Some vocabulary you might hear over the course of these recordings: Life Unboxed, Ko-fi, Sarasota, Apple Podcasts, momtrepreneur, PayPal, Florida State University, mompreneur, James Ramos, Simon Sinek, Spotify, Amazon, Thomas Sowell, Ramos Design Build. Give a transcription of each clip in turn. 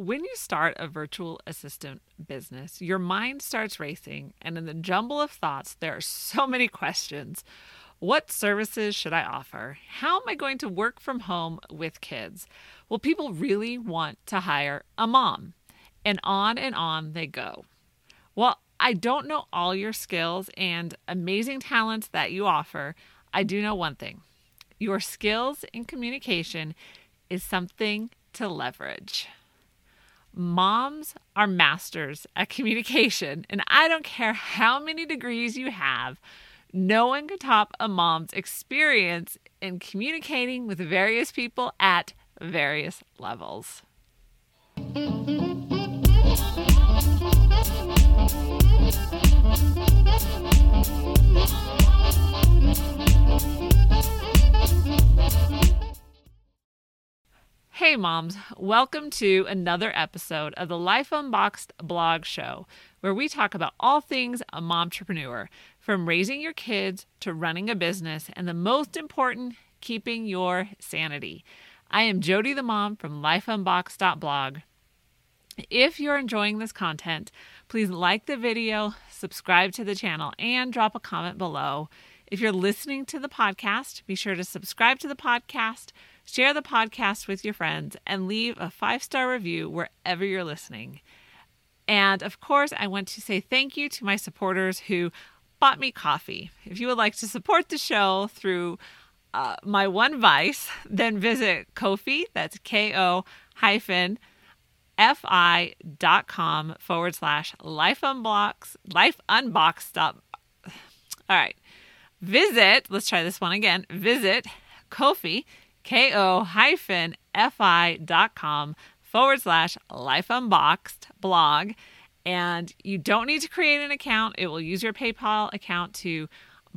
When you start a virtual assistant business, your mind starts racing, and in the jumble of thoughts, there are so many questions. What services should I offer? How am I going to work from home with kids? Will people really want to hire a mom? And on they go. Well, I don't know all your skills and amazing talents that you offer. I do know one thing. Your skills in communication is something to leverage. Moms are masters at communication, and I don't care how many degrees you have, no one can top a mom's experience in communicating with various people at various levels. Hey moms, welcome to another episode of the Life Unboxed blog show, where we talk about all things a momtrepreneur, from raising your kids to running a business, and the most important, keeping your sanity. I am Jody the mom from lifeunboxed.blog. If you're enjoying this content, please like the video, subscribe to the channel, and drop a comment below. If you're listening to the podcast, be sure to subscribe to the podcast, share the podcast with your friends, and leave a 5-star review wherever you're listening. And of course, I want to say thank you to my supporters who bought me coffee. If you would like to support the show through my one vice, then visit Ko-fi, that's ko-fi.com/lifeunboxed, All right. Visit Ko-fi, ko-fi.com/lifeunboxed blog. And you don't need to create an account. It will use your PayPal account to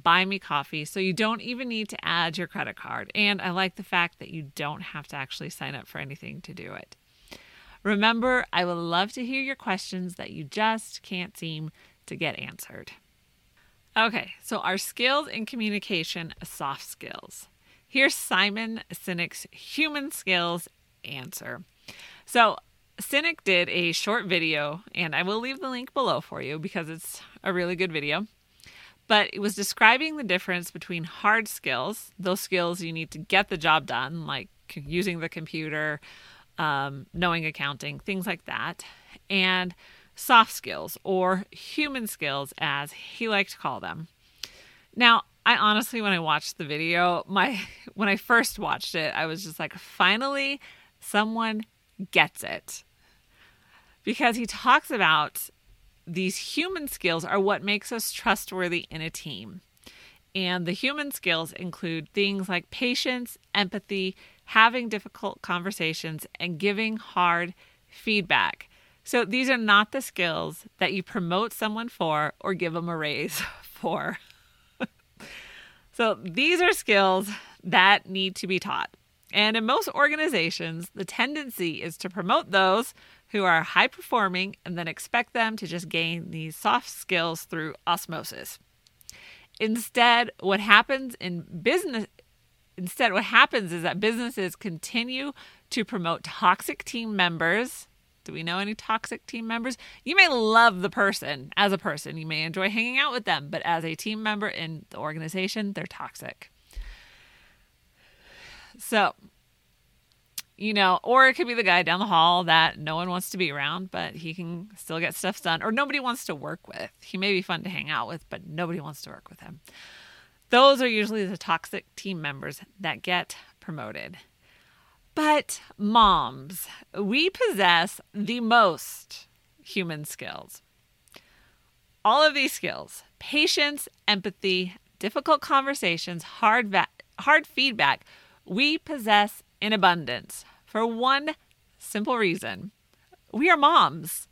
buy me coffee. So you don't even need to add your credit card. And I like the fact that you don't have to actually sign up for anything to do it. Remember, I would love to hear your questions that you just can't seem to get answered. Okay, so our skills in communication, soft skills. Here's Simon Sinek's human skills answer. So Sinek did a short video, and I will leave the link below for you because it's a really good video. But it was describing the difference between hard skills, those skills you need to get the job done, like using the computer, knowing accounting, things like that, and soft skills, or human skills as he liked to call them. Now, I honestly, when I watched the video, when I first watched it, I was just like, finally, someone gets it. Because he talks about these human skills are what makes us trustworthy in a team. And the human skills include things like patience, empathy, having difficult conversations, and giving hard feedback. So these are not the skills that you promote someone for or give them a raise for. So these are skills that need to be taught. And in most organizations, the tendency is to promote those who are high performing and then expect them to just gain these soft skills through osmosis. Instead, what happens is that businesses continue to promote toxic team members. Do we know any toxic team members? You may love the person as a person. You may enjoy hanging out with them, but as a team member in the organization, they're toxic. So, or it could be the guy down the hall that no one wants to be around, but he can still get stuff done, or nobody wants to work with. He may be fun to hang out with, but nobody wants to work with him. Those are usually the toxic team members that get promoted. But moms, we possess the most human skills. All of these skills, patience, empathy, difficult conversations, hard feedback, we possess in abundance for one simple reason. We are moms.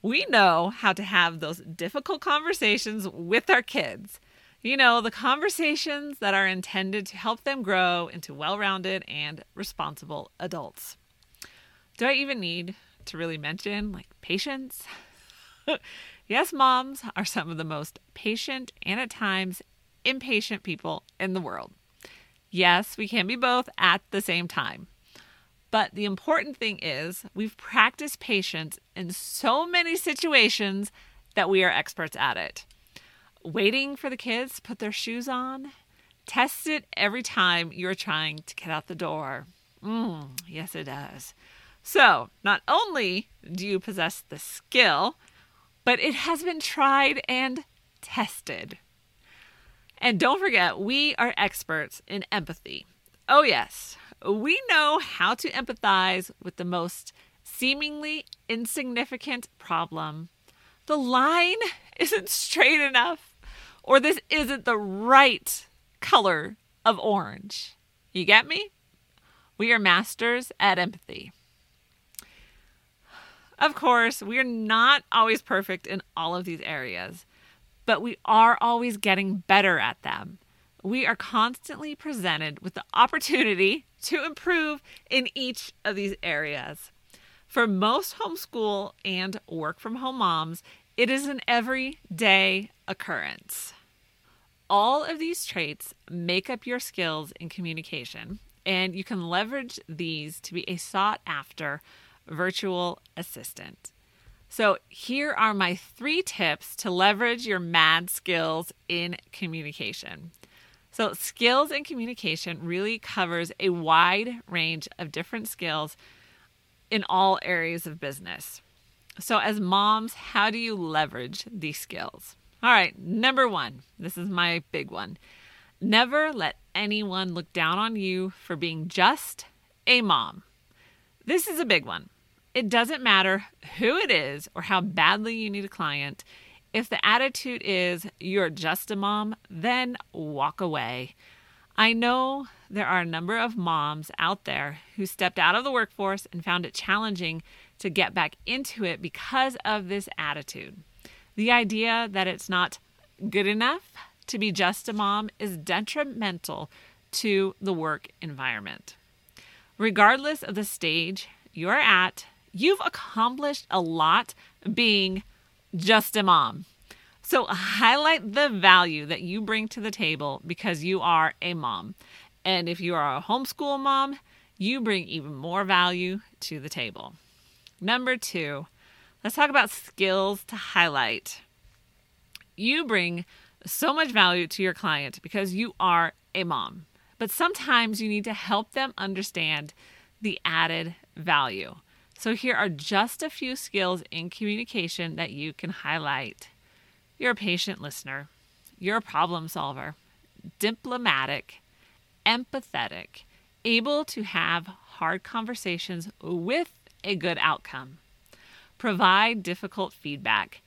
We know how to have those difficult conversations with our kids. The conversations that are intended to help them grow into well-rounded and responsible adults. Do I even need to really mention, patience? Yes, moms are some of the most patient and at times impatient people in the world. Yes, we can be both at the same time. But the important thing is we've practiced patience in so many situations that we are experts at it. Waiting for the kids to put their shoes on. Test it every time you're trying to get out the door. Yes, it does. So not only do you possess the skill, but it has been tried and tested. And don't forget, we are experts in empathy. Oh yes, we know how to empathize with the most seemingly insignificant problem. The line isn't straight enough, or this isn't the right color of orange. You get me? We are masters at empathy. Of course, we are not always perfect in all of these areas, but we are always getting better at them. We are constantly presented with the opportunity to improve in each of these areas. For most homeschool and work from home moms, it is an everyday occurrence. All of these traits make up your skills in communication, and you can leverage these to be a sought-after virtual assistant. So here are my 3 tips to leverage your mad skills in communication. So skills in communication really covers a wide range of different skills in all areas of business. So as moms, how do you leverage these skills? All right, number 1, this is my big one. Never let anyone look down on you for being just a mom. This is a big one. It doesn't matter who it is or how badly you need a client. If the attitude is you're just a mom, then walk away. I know there are a number of moms out there who stepped out of the workforce and found it challenging to get back into it because of this attitude. The idea that it's not good enough to be just a mom is detrimental to the work environment. Regardless of the stage you're at, you've accomplished a lot being just a mom. So highlight the value that you bring to the table because you are a mom. And if you are a homeschool mom, you bring even more value to the table. Number 2, let's talk about skills to highlight. You bring so much value to your client because you are a mom, but sometimes you need to help them understand the added value. So here are just a few skills in communication that you can highlight. You're a patient listener. You're a problem solver, diplomatic, empathetic, able to have hard conversations with a good outcome, provide difficult feedback,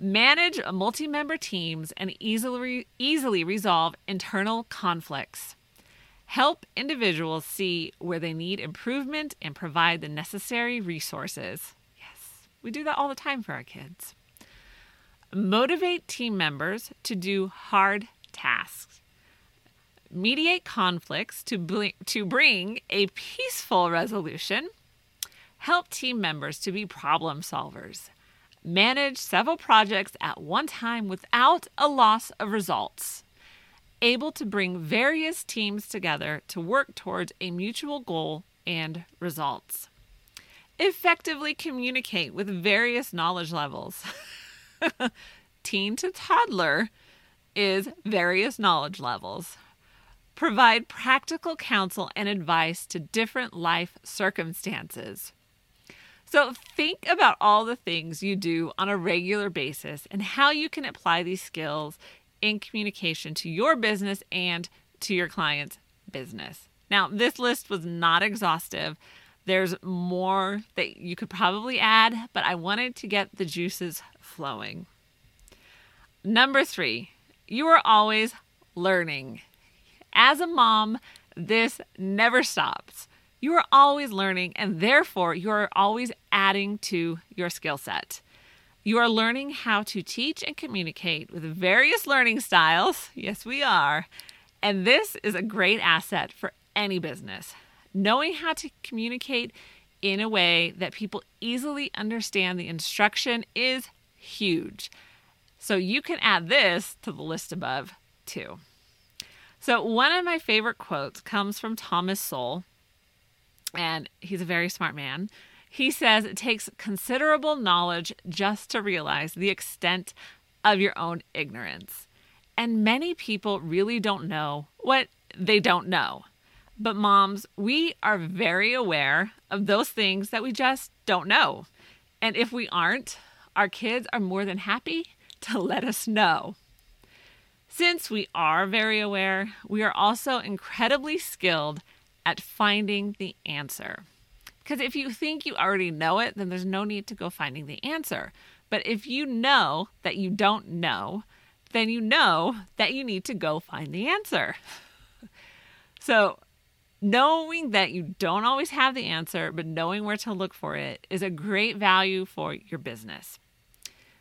manage multi-member teams and easily resolve internal conflicts, help individuals see where they need improvement and provide the necessary resources. Yes, we do that all the time for our kids. Motivate team members to do hard tasks. Mediate conflicts to bring a peaceful resolution. Help team members to be problem solvers. Manage several projects at one time without a loss of results. Able to bring various teams together to work towards a mutual goal and results. Effectively communicate with various knowledge levels. Teen to toddler is various knowledge levels. Provide practical counsel and advice to different life circumstances. So think about all the things you do on a regular basis and how you can apply these skills in communication to your business and to your client's business. Now, this list was not exhaustive. There's more that you could probably add, but I wanted to get the juices flowing. Number 3, you are always learning. As a mom, this never stops. You are always learning, and therefore you are always adding to your skill set. You are learning how to teach and communicate with various learning styles. Yes, we are. And this is a great asset for any business. Knowing how to communicate in a way that people easily understand the instruction is huge. So you can add this to the list above too. So one of my favorite quotes comes from Thomas Sowell. and he's a very smart man. He says it takes considerable knowledge just to realize the extent of your own ignorance. And many people really don't know what they don't know. But moms, we are very aware of those things that we just don't know. And if we aren't, our kids are more than happy to let us know. Since we are very aware, we are also incredibly skilled at finding the answer. Because if you think you already know it, then there's no need to go finding the answer. But if you know that you don't know, then you know that you need to go find the answer. So knowing that you don't always have the answer, but knowing where to look for it is a great value for your business.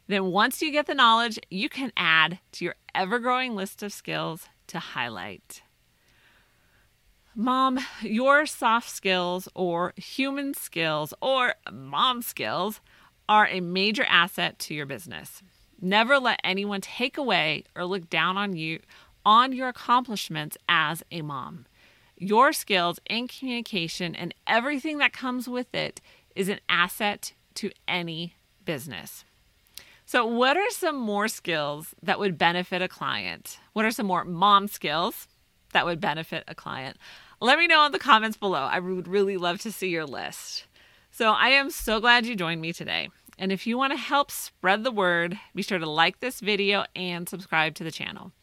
Then once you get the knowledge, you can add to your ever-growing list of skills to highlight. Mom, your soft skills or human skills or mom skills are a major asset to your business. Never let anyone take away or look down on you on your accomplishments as a mom. Your skills in communication and everything that comes with it is an asset to any business. So what are some more skills that would benefit a client? What are some more mom skills that would benefit a client? Let me know in the comments below. I would really love to see your list. So I am so glad you joined me today. And if you want to help spread the word, be sure to like this video and subscribe to the channel.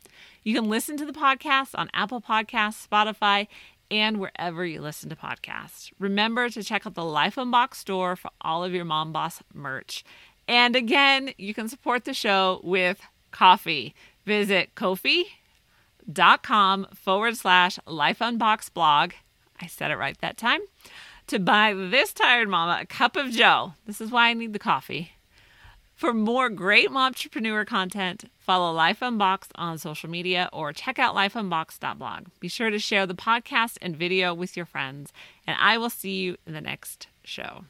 You can listen to the podcast on Apple Podcasts, Spotify, and wherever you listen to podcasts. Remember to check out the Life Unboxed store for all of your Mom Boss merch. And again, you can support the show with Ko-fi. Visit Ko-fi.com/Life Unboxed blog. I said it right that time. To buy this tired mama a cup of joe. This is why I need the coffee. For more great mompreneur content, follow Life Unboxed on social media or check out lifeunboxed.blog. Be sure to share the podcast and video with your friends, and I will see you in the next show.